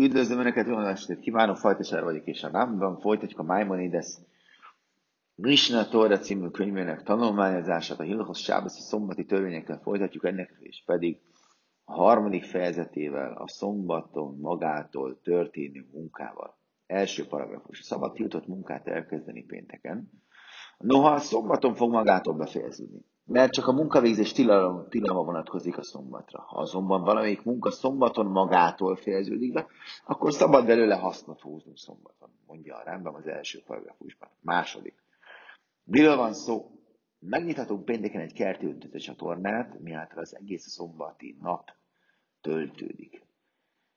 Üdvözlöm Önöket, jó estét kívánok, Fajtasár vagyok és a Rambam. Folytatjuk a Maimonidesz Mishné Torá című könyvének tanulmányozását, a Hilchot Sábát szombati törvényekkel folytatjuk, ennek és pedig a 3. fejezetével, a szombaton magától történő munkával. Első paragrafus, szabad tiltott munkát elkezdeni pénteken. Noha a szombaton fog magától befejeződni, mert csak a munkavégzés tilalma vonatkozik a szombatra. Ha azonban valamelyik munka szombaton magától fejeződik be, akkor szabad belőle hasznot húzni szombaton, mondja a Rambam az első paragrafusban. Második. Miről van szó? Megnyithatunk pénteken egy kerti öntöző csatornát, miáltal az egész szombati nap töltődik.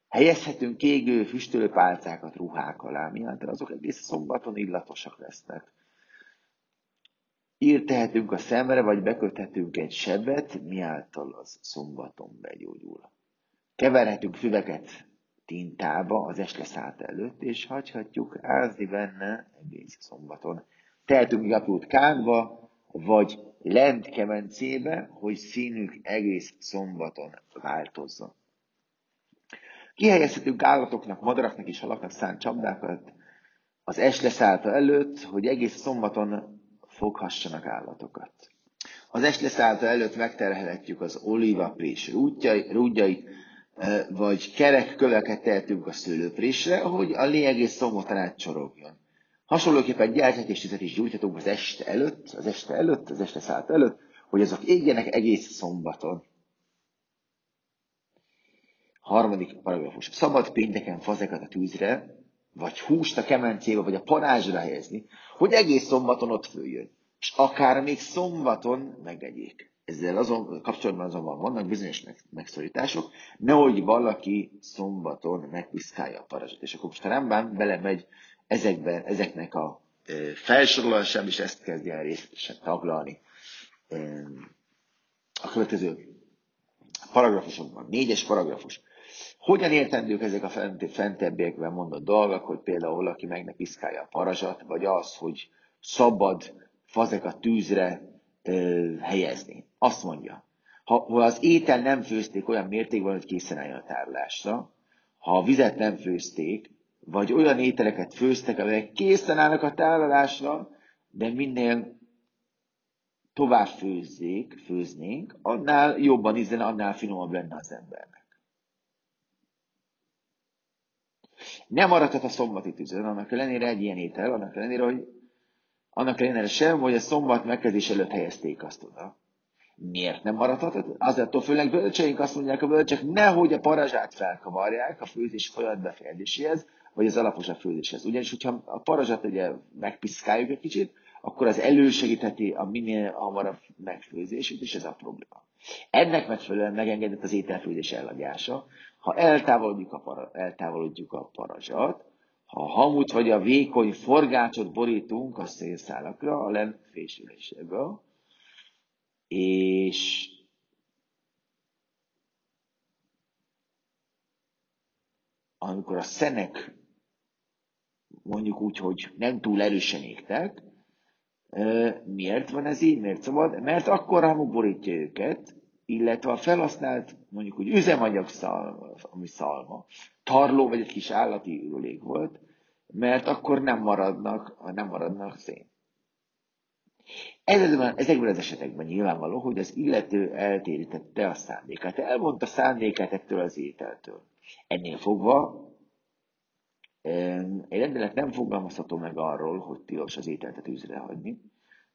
Helyezhetünk égő, füstölőpálcákat ruhák alá, miáltal azok egész szombaton illatosak lesznek. Írt tehetünk a szemre, vagy beköthetünk egy sebet, miáltal az szombaton begyógyul. Keverhetünk füveket tintába az esleszállta előtt, és hagyhatjuk ázni benne egész szombaton. Tehetünk aprót kádba, vagy lent kemencébe, hogy színük egész szombaton változzon. Kihelyezhetünk állatoknak, madaraknak és halaknak szánt csapdákat az esleszállta előtt, hogy egész szombaton foghassanak állatokat. Az esleszállta előtt megterhelhetjük az olívaprés rúdjait, vagy kerek köveket tehetünk a szőlőprésre, hogy a lé egész szombaton át csorogjon. Hasonlóképpen gyertyát és tüzet is gyújthatunk az esleszállta előtt, hogy azok égjenek egész szombaton. Harmadik paragrafus. Szabad pénteken fazekat a tűzre, vagy húst a kemencébe, vagy a parázsra helyezni, hogy egész szombaton ott följön, és akár még szombaton megegyék. Ezzel azon kapcsolatban azonban vannak bizonyos megszorítások, nehogy valaki szombaton megpiszkálja a parázsot. És akkor most a Rambam belemegy ezeknek a felsorolásában, és ezt kezdi el részletesen taglalni. A következő paragrafusokban, 4. paragrafus. Hogyan értendők ezek a fentebbiekben mondott dolgok, hogy például valaki meg ne piszkálja a parazsat, vagy az, hogy szabad fazekat tűzre helyezni? Azt mondja, ha az étel nem főzték olyan mértékben, hogy készen álljon a tárolásra, ha a vizet nem főzték, vagy olyan ételeket főztek, amelyek készen állnak a tárolásra, de minél tovább főznénk, annál jobban ízlene, annál finomabb lenne az embernek. Nem maradhat a szombati tűzön, annak ellenére egy ilyen étel, annak ellenére sem, hogy a szombat megkezdés előtt helyezték azt oda. Miért nem maradhat? Azattól főleg bölcseink azt mondják a bölcsek, nehogy a parazsát felkavarják a főzés folyamat befejezéséhez, vagy az alaposabb főzéshez. Ugyanis, hogyha a parazsat ugye megpiszkáljuk egy kicsit, akkor az elősegítheti a minél hamarabb megfőzését, és ez a probléma. Ennek megfelelően megengedett az ételfőzés ellagyása, ha eltávolodjuk a parazsat, ha a hamut vagy a vékony forgácsot borítunk a szélszálakra, a lent fésüléséből, és amikor a szenek, mondjuk úgy, hogy nem túl erősen égtek. Miért van ez így? Miért szabad? Mert akkor hamuk borítja őket, illetve a felhasznált, mondjuk úgy üzemanyag szalma, ami szalma, tarló vagy egy kis állati ülék volt, mert akkor nem maradnak szén. Ezekben az esetekben nyilvánvaló, hogy az illető eltérítette a szándékát, elmondta szándékát ettől az ételtől. Ennél fogva egy rendelet nem fogalmazható meg arról, hogy tilos az ételt tűzre hagyni,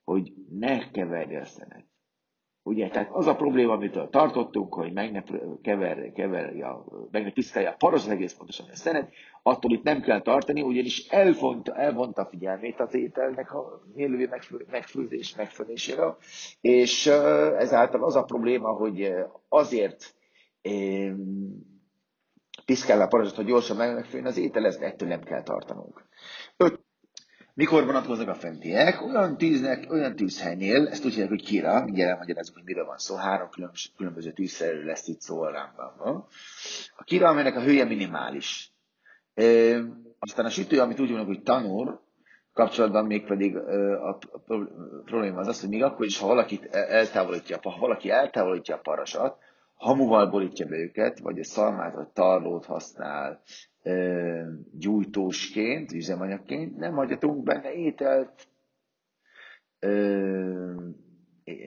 hogy ne keverje a szenet. Ugye, tehát az a probléma, amitől tartottunk, hogy meg ne piszkálja a parazsat, egész pontosan a szenet, attól itt nem kell tartani, ugyanis elvonta a figyelmét az ételnek a élő megfőzésével, és ezáltal az a probléma, hogy azért piszkál a parazsat, hogy gyorsan megfőjön az étel, ezt ettől nem kell tartanunk. 5. Mikor vonatkoznak a fentiek? Olyan tűzhelynél, ezt úgy hívják, hogy kira, mindjárt elmagyarázok, hogy miről van szó, 3 különböző tűzszerről lesz itt szó a Rambamban. A kira, amelynek a hője minimális. Aztán a sütő, amit úgy mondjuk, hogy tanúr, kapcsolatban mégpedig a probléma az, hogy még akkor is, ha valaki eltávolítja a parazsat, hamuval borítja be őket, vagy egy szalmát, vagy tarlót használ, gyújtósként, üzemanyagként nem hagyhatunk benne ételt.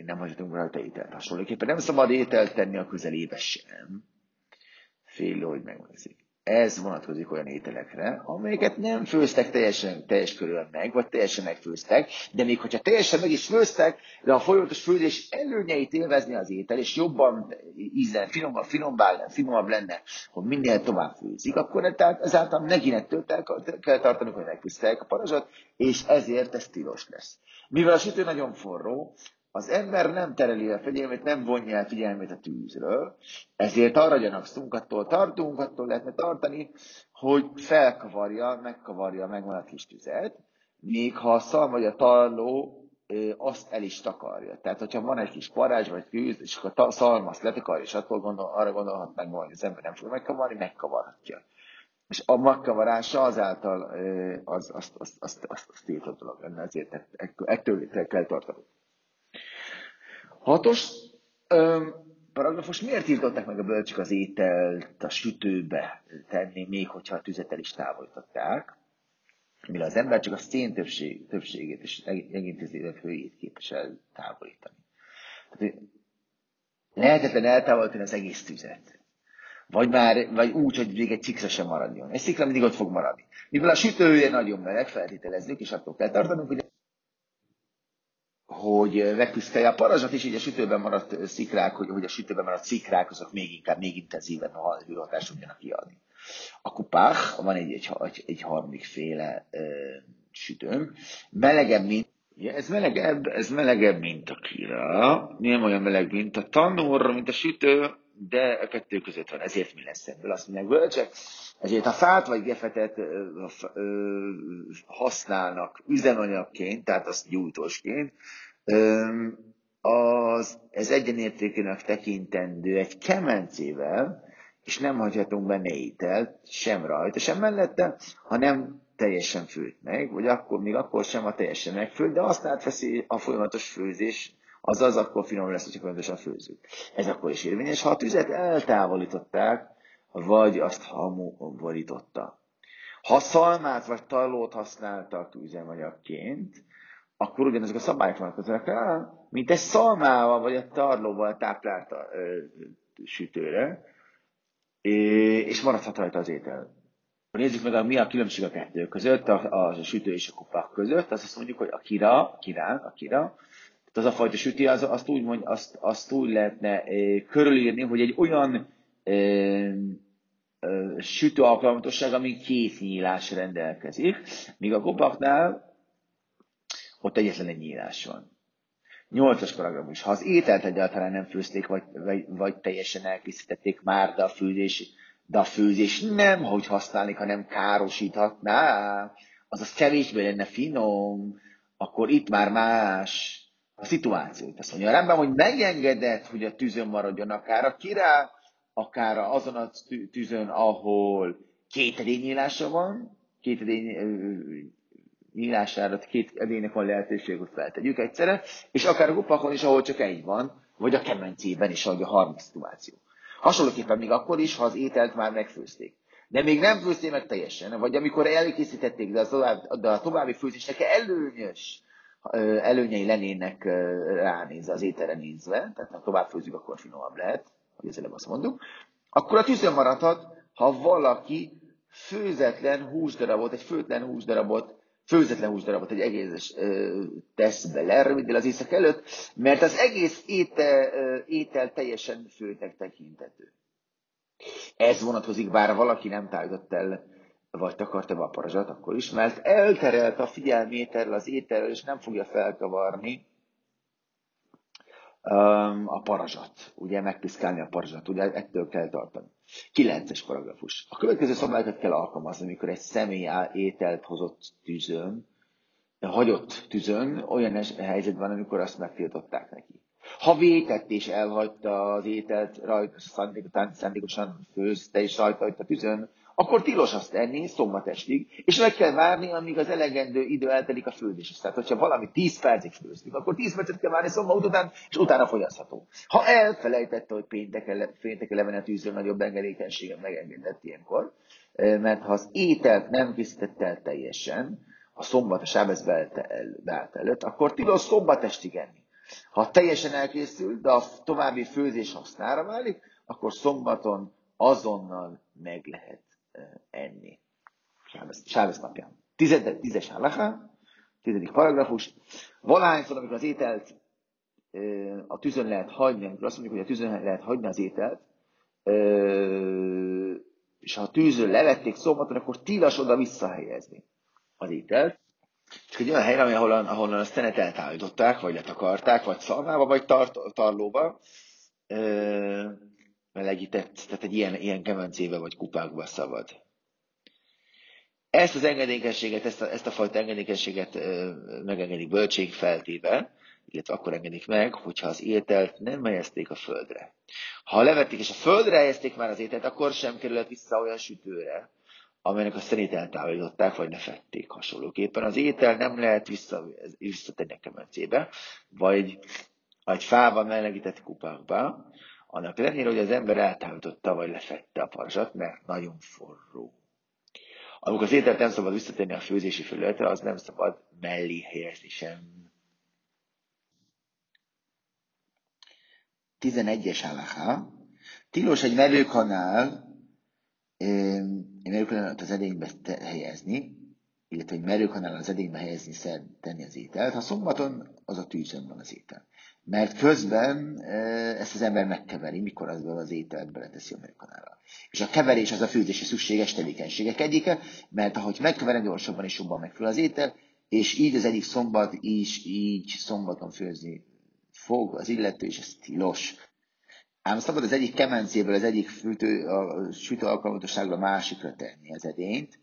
Nem hagyhatunk rajta ételt. Hasonlóképpen nem szabad ételt tenni a közelébe sem. Félő, hogy megveszik. Ez vonatkozik olyan ételekre, amelyeket nem főztek teljesen, teljes körül meg, vagy teljesen megfőztek, de még hogyha teljesen meg is főztek, de a folyamatos főzés előnyeit élvezni az étel, és jobban ízlen, finomabb lenne, hogy minél tovább főzik, akkor ezáltal megint ettől kell tartani, hogy megfőztek a parazsat, és ezért ez tilos lesz. Mivel a sütő nagyon forró, az ember nem tereli a figyelmét, nem vonja el figyelmét a tűzről, ezért arra gyanakszunk, attól lehetne tartani, hogy megkavarja, megvan a kis tüzet, még ha a szal vagy a tarló azt el is takarja. Tehát, hogyha van egy kis parázs vagy tűz, és akkor a szalma azt letakarja, és attól arra gondolhat meg, hogy az ember nem fog megkavarni, megkavarhatja. És a megkavarása azáltal az tiltott dolog lenne, ezért ettől kell tartani. Hatos paragrafus, miért tiltották meg a bölcsök az ételt a sütőbe tenni, még hogyha a tüzet el is távolították, mivel az ember csak a szén többségét és egintézélet hőjét képes eltávolítani. Tehát, lehetetlen eltávolítani az egész tüzet. Vagy úgy, hogy végig egy cikra sem maradjon. Egy cikra mindig ott fog maradni. Mivel a sütője nagyon meleg, feltételezzük, és attól kell tartanunk, hogy megpiszkálja a parazsat, és így a sütőben maradt szikrák, hogy a sütőben maradt szikrák, azok még inkább, még intenzíven a hőhatást tudjanak kiadni. A kupách, van egy harmadikféle sütőm, melegebb, mint ez melegebb, mint a kira, nem olyan meleg, mint a tanúr, mint a sütő, de a kettő között van, ezért mi lesz ebből, azt mondják bölcsek. Ezért ha fát vagy gefetet használnak üzemanyagként, tehát azt gyújtósként, ez egyenértékűnek tekintendő egy kemencével, és nem hagyhatunk benne ételt, sem rajta, sem mellette, ha nem teljesen főt meg, vagy akkor, még akkor sem, ha teljesen megfőt, de azt átveszi a folyamatos főzés, azaz akkor finom lesz, hogyha folyamatosan főzzük. Ez akkor is érvényes, ha a tüzet eltávolították, vagy azt hamuborította. Ha szalmát vagy tarlót használtak üzemanyagként, akkor ugyanazok a szabályok vonatkoznak rá, mint egy szalmával vagy a tarlóval táplált a sütőre, és maradhat rajta az étel. Nézzük meg, mi a különbség a kettő között, a sütő és a kupak között. Azt mondjuk, hogy a kira, az a fajta süti, azt úgy lehetne körülírni, hogy egy olyan sütő alkalmatosság, ami két nyílás rendelkezik, míg a kupaknál ott egyetlen egy nyílás van. 8-as paragrafus. Ha az ételt egyáltalán nem főzték, vagy teljesen elkészítették már, de a főzés nem, hogy használni, hanem károsíthatná, azaz kevésbé lenne finom, akkor itt már más a szituáció. Azt mondja a Rambam, hogy megengedett, hogy a tűzön maradjon akár a kirá, akár azon a tűzön, ahol két edény nyílása van, két edény nyílására, két edénynek van lehetőség, hogy feltegyük egyszerre, és akár a kupakon is, ahol csak egy van, vagy a kemencében is, ahogy a harmadik szituáció. Hasonlóképpen még akkor is, ha az ételt már megfőzték. De még nem főzték meg teljesen, vagy amikor elkészítették, de a további főzésnek előnyei lennének ránézve, az ételre nézve, tehát ha tovább főzzük, akkor finomabb lehet, hogy az előbb azt mondjuk, akkor a tűzön maradhat, ha valaki főzetlen húsdarabot egy egész tesz bele röviddel az éjszak előtt, mert az egész étel teljesen főtnek tekintető. Ez vonatkozik, bár valaki nem tájtott el, vagy takarta be a parazsat, akkor is, mert elterelt a figyelmét erről az ételről, és nem fogja felkavarni a parazsat, ugye megpiszkálni a parazsat, ugye ettől kell tartani. 9-es paragrafus. A következő szabályokat kell alkalmazni, amikor egy személy ételt hozott tűzön, hagyott tűzön, olyan helyzetben, amikor azt megtiltották neki. Ha vétett és elhagyta az ételt rajta, szándékosan főzte és rajta hagyta tűzön, akkor tilos azt enni szombat estig, és meg kell várni, amíg az elegendő idő eltelik a főzéshez. Tehát, hogyha valami 10 percig főztük, akkor 10 percet kell várni szombat után, és utána fogyasztható. Ha elfelejtette, hogy pénteken levenni a tűzről nagyobb engedékenységet megengedett ilyenkor, mert ha az ételt nem készítette el teljesen, a szombat, a sábesz beállt előtt, akkor tilos szombat estig enni. Ha teljesen elkészül, de a további főzés hasznára válik, akkor szombaton azonnal meg lehet enni. Sábesz napján. 10. halaká, 10. paragrafus. Valahányszor, amikor az ételt a tűzön lehet hagyni, amikor azt mondjuk, hogy a tűzön lehet hagyni az ételt, és ha a tűzön levették szombaton, akkor tilos oda visszahelyezni az ételt. Csak egy olyan helyre, ahonnan a szenetet állították, vagy letakarták, vagy szalmába, vagy tarlóba, melegített, tehát egy ilyen kemencébe, vagy kupákba szabad. Ezt az engedékenységet, ezt a fajta engedékenységet megengedik böltség feltéve, illetve akkor engedik meg, hogyha az ételt nem helyezték a földre. Ha levették és a földre helyezték már az ételt, akkor sem kerülhet vissza olyan sütőre, amelynek a szenét eltávolították, vagy lefették hasonlóképpen. Az étel nem lehet visszatenni a kemencébe, vagy egy fában melegített kupákba, annak ellenére, hogy az ember eltávolította, vagy lefette a parazsat, mert nagyon forró. Amikor az ételt nem szabad visszatenni a főzési felületre, az nem szabad mellé helyezni sem. 11-es halaká. Tilos egy merőkanál az edénybe helyezni, illetve egy merőkanál az edénybe helyezni tenni az ételt. Ha szombaton, az a tűzön van az étel. Mert közben ezt az ember megkeveri, mikor az ételt beleteszi a merőkanálra. És a keverés az a főzési szükséges tevékenységek egyike, mert ahogy megkeverem, gyorsabban és jobban megfől az étel, és így az egyik szombat is így szombaton főzni fog az illető, és ez tilos. Ám szabad az egyik kemencéből, az egyik sütő alkalmatosságra a másikra tenni az edényt,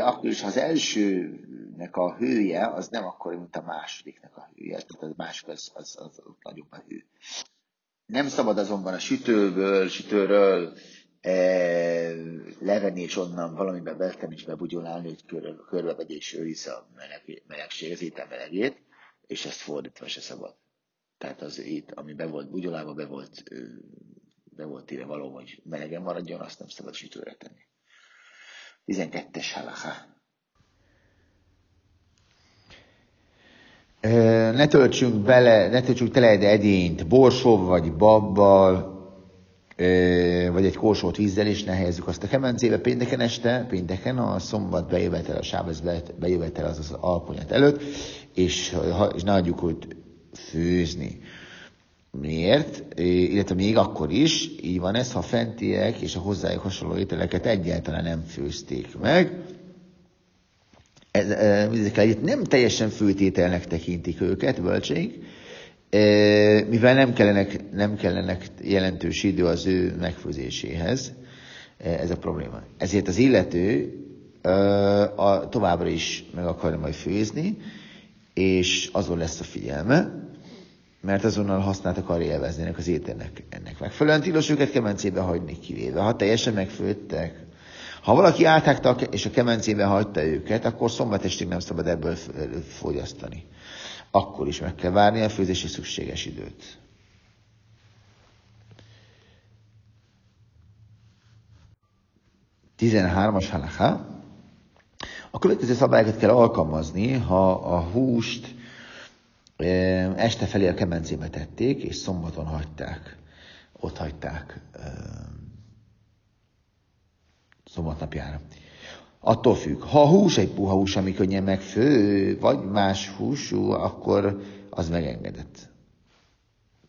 akkor is, ha az elsőnek a hője, az nem akkora, mint a másodiknak a hője, tehát a másik az nagyobb a hő. Nem szabad azonban a sütőről levenni, és onnan valamiben betenni, és bebugyolálni, hogy körbevegye, és őrizze a melegség, az étel melegét, és ezt fordítva se szabad. Tehát az itt, ami be volt bugyolálva, be volt írva való, hogy melegen maradjon, azt nem szabad sütőre tenni. 12-es halaká. Ne töltsünk tele egy edényt borsóval, vagy babbal, vagy egy korsót vízzel, és ne helyezzük azt a kemencébe pénteken este, pénteken a szombat bejövetel, a sábesz bejövetel, azaz az alkonyat előtt, és ne adjuk őt főzni. Miért? Illetve még akkor is, így van ez, ha fentiek és a hozzájuk hasonló ételeket egyáltalán nem főzték meg. Ezekkel együtt nem teljesen főtételnek tekintik őket, bölcsénk, mivel nem kellenek jelentős idő az ő megfőzéséhez, ez a probléma. Ezért az illető továbbra is meg akarja majd főzni, és azon lesz a figyelme, mert azonnal hasznát akarja élvezni ennek az ételnek. Ennek megfelelően tilos őket kemencébe hagyni, kivéve ha teljesen megfőttek. Ha valaki áthágta és a kemencébe hagyta őket, akkor szombat estig nem szabad ebből fogyasztani. Akkor is meg kell várni a főzési szükséges időt. 13-as halaká. A következő szabályokat kell alkalmazni, ha a húst este felé a kemencébe tették, és szombaton ott hagyták szombatnapjára. Attól függ, ha a hús egy puha hús, ami könnyen megfő, vagy más húsú, akkor az megengedett.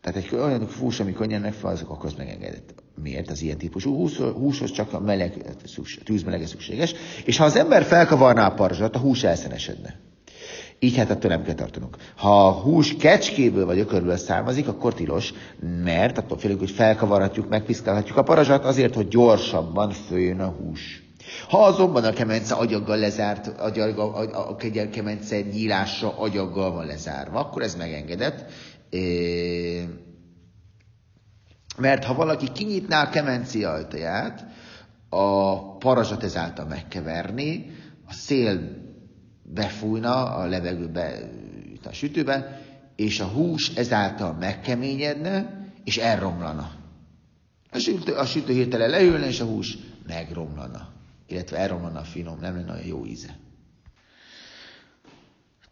Tehát egy olyan hús, ami könnyen megfő, akkor az megengedett. Miért? Az ilyen típusú húshoz csak a tűzmelege szükséges, és ha az ember felkavarná a parazsat, a hús elszenesedne. Így hát attól nem kell tartanunk. Ha a hús kecskéből vagy ökörből származik, akkor tilos, mert attól félünk, hogy felkavarhatjuk, megpiszkálhatjuk a parazsat azért, hogy gyorsabban följön a hús. Ha azonban a kemence agyaggal lezárt, a kemence nyílása agyaggal van lezárva, akkor ez megengedett. Mert ha valaki kinyitná a kemenci ajtaját, a parazsat ezáltal megkeverni, a szél befújna a levegőbe, a sütőbe, és a hús ezáltal megkeményedne, és elromlana. A sütő hirtelen leülne, és a hús megromlana. illetve elromlana a finom, nem lenne olyan jó íze.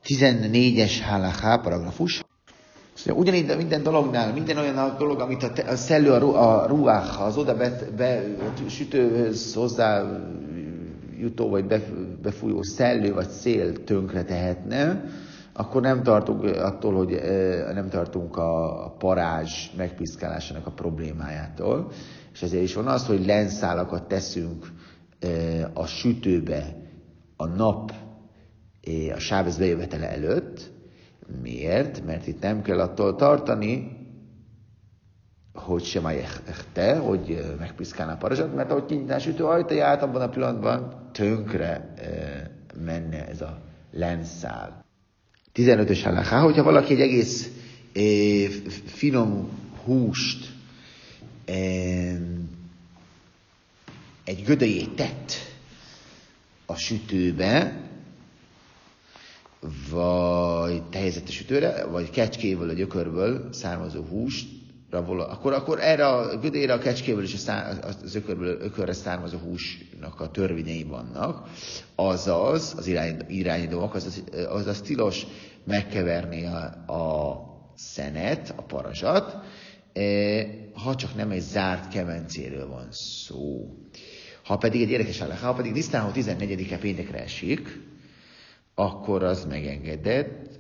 14-es halakha paragrafus. Ugyanígy minden dolognál, minden olyan dolog, amit a szellő, a ruáh, az oda sütőhöz hozzá jutó, vagy befújó szellő, vagy szél tönkre tehetne, akkor nem tartunk attól, hogy nem tartunk a parázs megpiszkálásának a problémájától. És ezért is van az, hogy lenszálakat teszünk a sütőbe a nap, a sávez bejövetele előtt. Miért? Mert itt nem kell attól tartani, hogy sem te, hogy megpiszkálna a parazsat, mert ahogy kinyitná a sütő ajtaját, abban a pillanatban tönkre menne ez a lenszál. 15-ös halakha, hogyha valaki egy egész finom húst, egy gödölyét tett a sütőbe, vagy tehézette sütőre, vagy kecskével, a gyökörből származó hústra, akkor erre a gödére a kecskéből és az ökörre származó húsnak a törvényei vannak, azaz az irányítóak, azaz tilos megkeverni a szenet, a parazsat, ha csak nem egy zárt kemencéről van szó. Ha pedig egy érdekes halakha, ha pedig Nisztánhó 14-e péntekre esik, akkor az megengedett,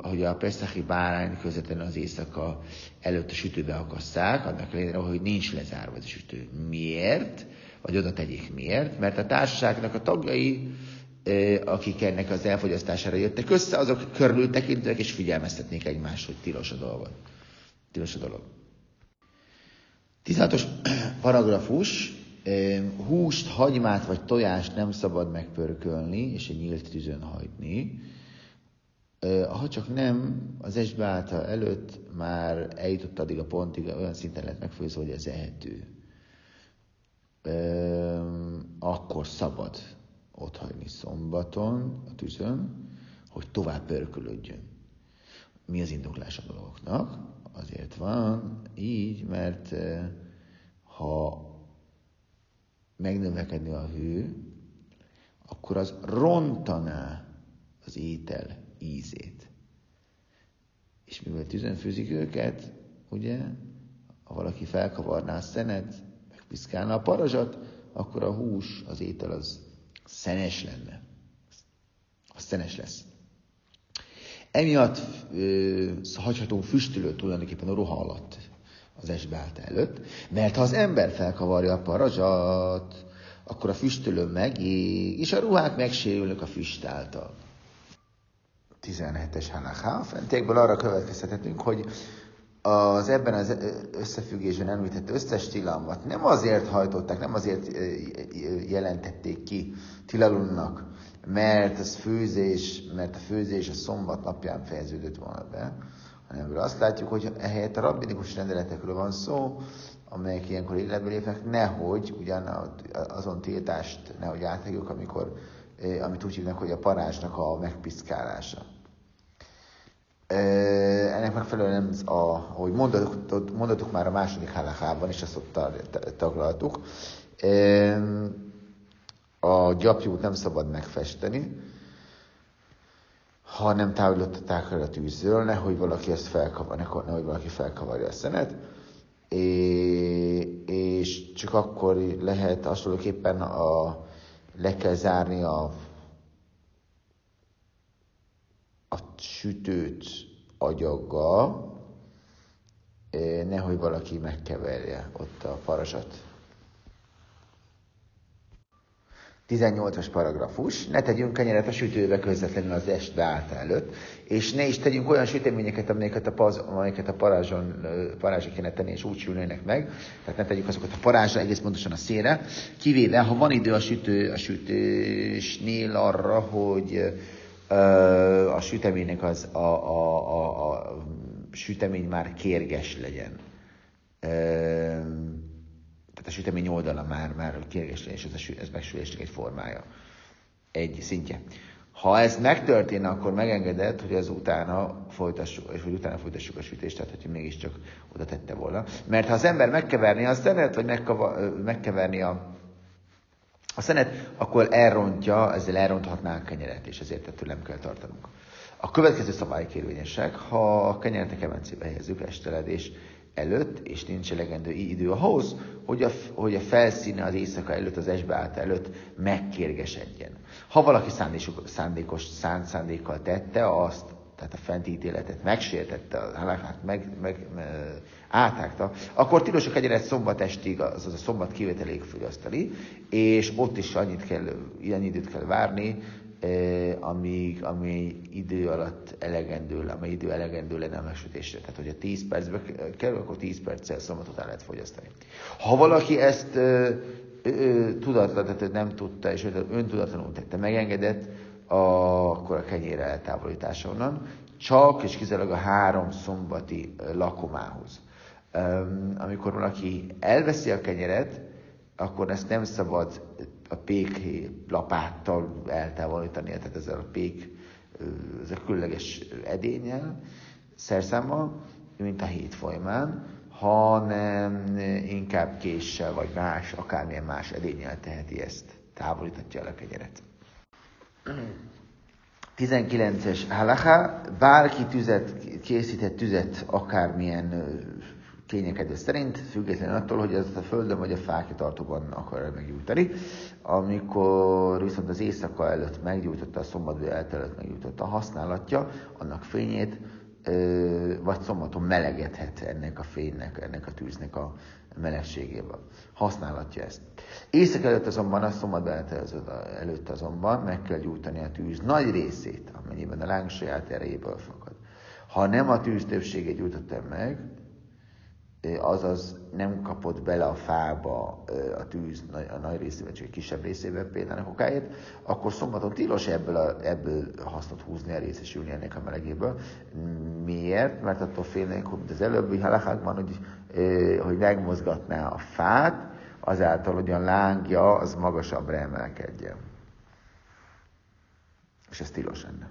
hogy a peszachi bárány közvetlen az éjszaka előtt a sütőbe akasszák, annak ellenére, hogy nincs lezárva ez a sütő. Miért? Vagy oda tegyék miért? Mert a társaságnak a tagjai, akik ennek az elfogyasztására jöttek össze, azok körültekintőek és figyelmeztetnék egymást, hogy tilos a dolog. Tilos a dolog. 16-os paragrafus. Húst, hagymát vagy tojást nem szabad megpörkölni és egy nyílt tűzön hagyni. Ha csak nem, az esbáta előtt már eljutott addig a pontig, olyan szinten lett megfőzve, hogy ez ehető. Akkor szabad otthagyni szombaton a tűzön, hogy tovább pörkölődjön. Mi az indoklás a dolgoknak? Azért van így, mert ha megnövekedni a hő, akkor az rontaná az étel ízét. És mivel tűzön főzik őket, ugye, ha valaki felkavarná a szenet, megpiszkálna a parazsat, akkor a hús, az étel az szenes lenne. Az szenes lesz. Emiatt hagyhatunk füstölőt tulajdonképpen a ruha alatt, az esbeállt előtt, mert ha az ember felkavarja a parazsat, akkor a füstölő megég, és a ruhák megsérülnek a füst által. 17-es halakha. Fentiekből arra következtethetünk, hogy az ebben az összefüggésben említett összes tilalmat nem azért hajtották, nem azért jelentették ki tilalunnak, mert a főzés a szombat napján fejeződött volna be, hanem azt látjuk, hogy ehelyett a rabbinikus rendeletekről van szó, amelyek ilyenkor életbe lépnek, nehogy ugyan azon tiltást nehogy áthagyjuk, amikor, amit úgy hívnak, hogy a parázsnak a megpiszkálása. Ennek megfelelően, ahogy mondottuk már a második halakhában, és azt ott taglaltuk, a gyapjút nem szabad megfesteni, ha nem távolították el a tűzről, nehogy valaki ezt felkavarja a szenet, és csak akkor lehet, hasonlóképpen le kell zárni a sütőt agyaggal, nehogy valaki megkeverje ott a parazsat. 18-as paragrafus, ne tegyünk kenyeret a sütőbe közvetlenül az est beállta előtt, és ne is tegyünk olyan süteményeket, amelyeket a parázsra kéne tenni, és úgy sülnének meg, tehát ne tegyük azokat a parázsra, egész pontosan a szélre, kivéve, ha van idő a sütésnél arra, hogy a süteménynek az a sütemény már kérges legyen. Tehát a sütemény oldala már kérgeslés, ez megsülésnek egy formája, egy szintje. Ha ez megtörténne, akkor megengedett, hogy utána folytassuk a sütést, tehát hogy mégiscsak oda tette volna. Mert ha az ember megkeverné a szenet, vagy megkeverni a a szenet, akkor elrontja, ezzel elronthatná a kenyeret, és ezért ettől nem kell tartanunk. A következő szabályok érvényesek, ha a kenyeret a kemencébe helyezzük esteledés előtt, és nincs elegendő idő ahhoz, hogy a felszíne az éjszaka előtt, az esbeállta előtt megkérgesedjen. Ha valaki szándékkal tette azt, tehát a fenti ítéletet megsértette, a halákát átágta, akkor tilos a kenyeret szombat estig, azaz a szombat kivételéig fogyasztani, és ott is ilyen időt kell várni, ami idő alatt elegendő, amely idő elegendő lenne a megsütésre. Tehát, hogyha 10 percbe kerül, akkor 10 perccel szombat után lehet fogyasztani. Ha valaki ezt tudatlan, tehát nem tudta, és öntudatlanul tette, megengedett, akkor a kenyér eltávolítása onnan, csak és kizárólag a 3 szombati lakomához. Amikor valaki elveszi a kenyeret, akkor ezt nem szabad a pék lapáttal eltávolítani, tehát ezzel a pék, ez a különleges edénnyel, szerszámmal, mint a hét folyamán, hanem inkább késsel vagy más, akármilyen más edénnyel teheti ezt, távolítatja el a kenyeret. 19-es halakha, bárki készített tüzet akármilyen kényekedő szerint, függetlenül attól, hogy az a földön vagy a fákja tartóban akar meggyújtani. Amikor viszont az éjszaka előtt meggyújtotta, a szombatban előtt meggyújtotta a használatja, annak fényét, vagy szombaton melegedhet ennek a fénynek, ennek a tűznek a melegségével. Használhatja ezt. Éjszaka előtt azonban, a szombatban előtt azonban meg kell gyújtani a tűz nagy részét, amennyiben a láng saját erejéből fakad. Ha nem a tűz többségét gyújtotta meg, azaz nem kapott bele a fába a tűz a nagy részébe, csak egy kisebb részébe például a kokáért, akkor szombaton tilos ebből hasznot húzni, részesülni ennek a melegéből. Miért? Mert attól félnénk, hogy az előbbi halakákban, hogy megmozgatná a fát, azáltal, hogy a lángja az magasabbra emelkedjen. És ez tilos ennek.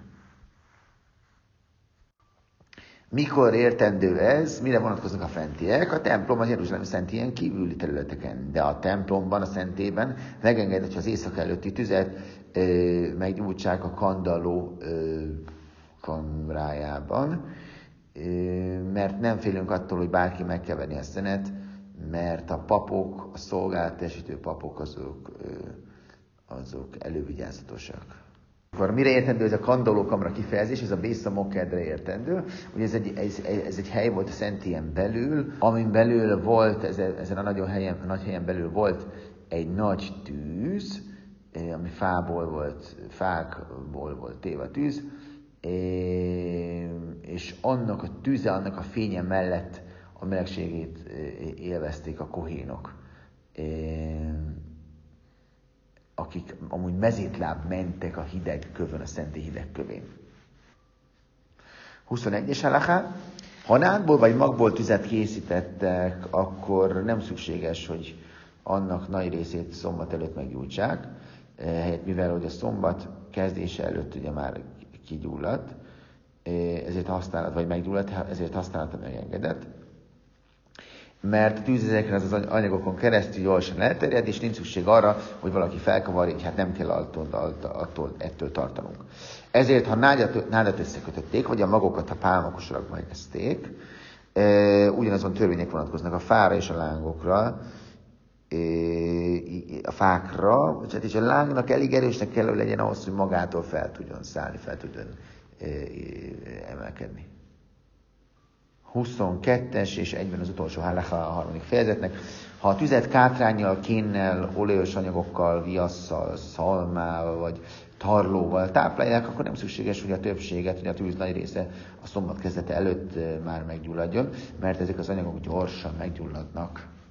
Mikor értendő ez? Mire vonatkoznak a fentiek? A templom a jeruzsálemi szentélyen kívüli területeken, de a templomban, a szentélyben megenged, hogyha az éjszaka előtti tüzet meggyújtsák a kandalló kamrájában, mert nem félünk attól, hogy bárki meg kell venni a szenet, mert a papok, a szolgálatesítő papok azok elővigyázatosak. Akkor mire értendő ez a kandallókamra kifejezés, ez a Bészamokkádra értendő. Ugye ez egy hely volt a szentélyen belül, amin belül volt, ezen a nagy helyen belül volt egy nagy tűz, ami fákból volt téve a tűz, és annak a tűze, annak a fénye mellett a melegségét élvezték a kohénok, akik amúgy mezítláb mentek a hideg kövön, a szentélyi hideg kövén. 21-es halakha. Ha nádból vagy magból tüzet készítettek, akkor nem szükséges, hogy annak nagy részét szombat előtt meggyújtsák, helyett mivel hogy a szombat kezdése előtt ugye már kigyulladt, ezért használat, vagy meggyulladt, ezért használata megengedett. Mert a tűz ezeken az anyagokon keresztül gyorsan elterjed, és nincs szükség arra, hogy valaki felkavarja, így hát nem kell ettől tartanunk. Ezért, ha nádat összekötötték, vagy a magokat a pálmakosarakba helyezték, ugyanazon törvények vonatkoznak a fára és a lángokra, a fákra, és a lángnak elég erősnek kell, hogy legyen ahhoz, hogy magától fel tudjon szállni, fel tudjon emelkedni. 22-es és egyben az utolsó halakha a harmadik fejezetnek. Ha a tüzet kátránnyal, kénnel, olajos anyagokkal, viasszal, szalmával vagy tarlóval táplálják, akkor nem szükséges, hogy a többséget, hogy a tűz nagy része a szombat kezdete előtt már meggyulladjon, mert ezek az anyagok gyorsan meggyulladnak.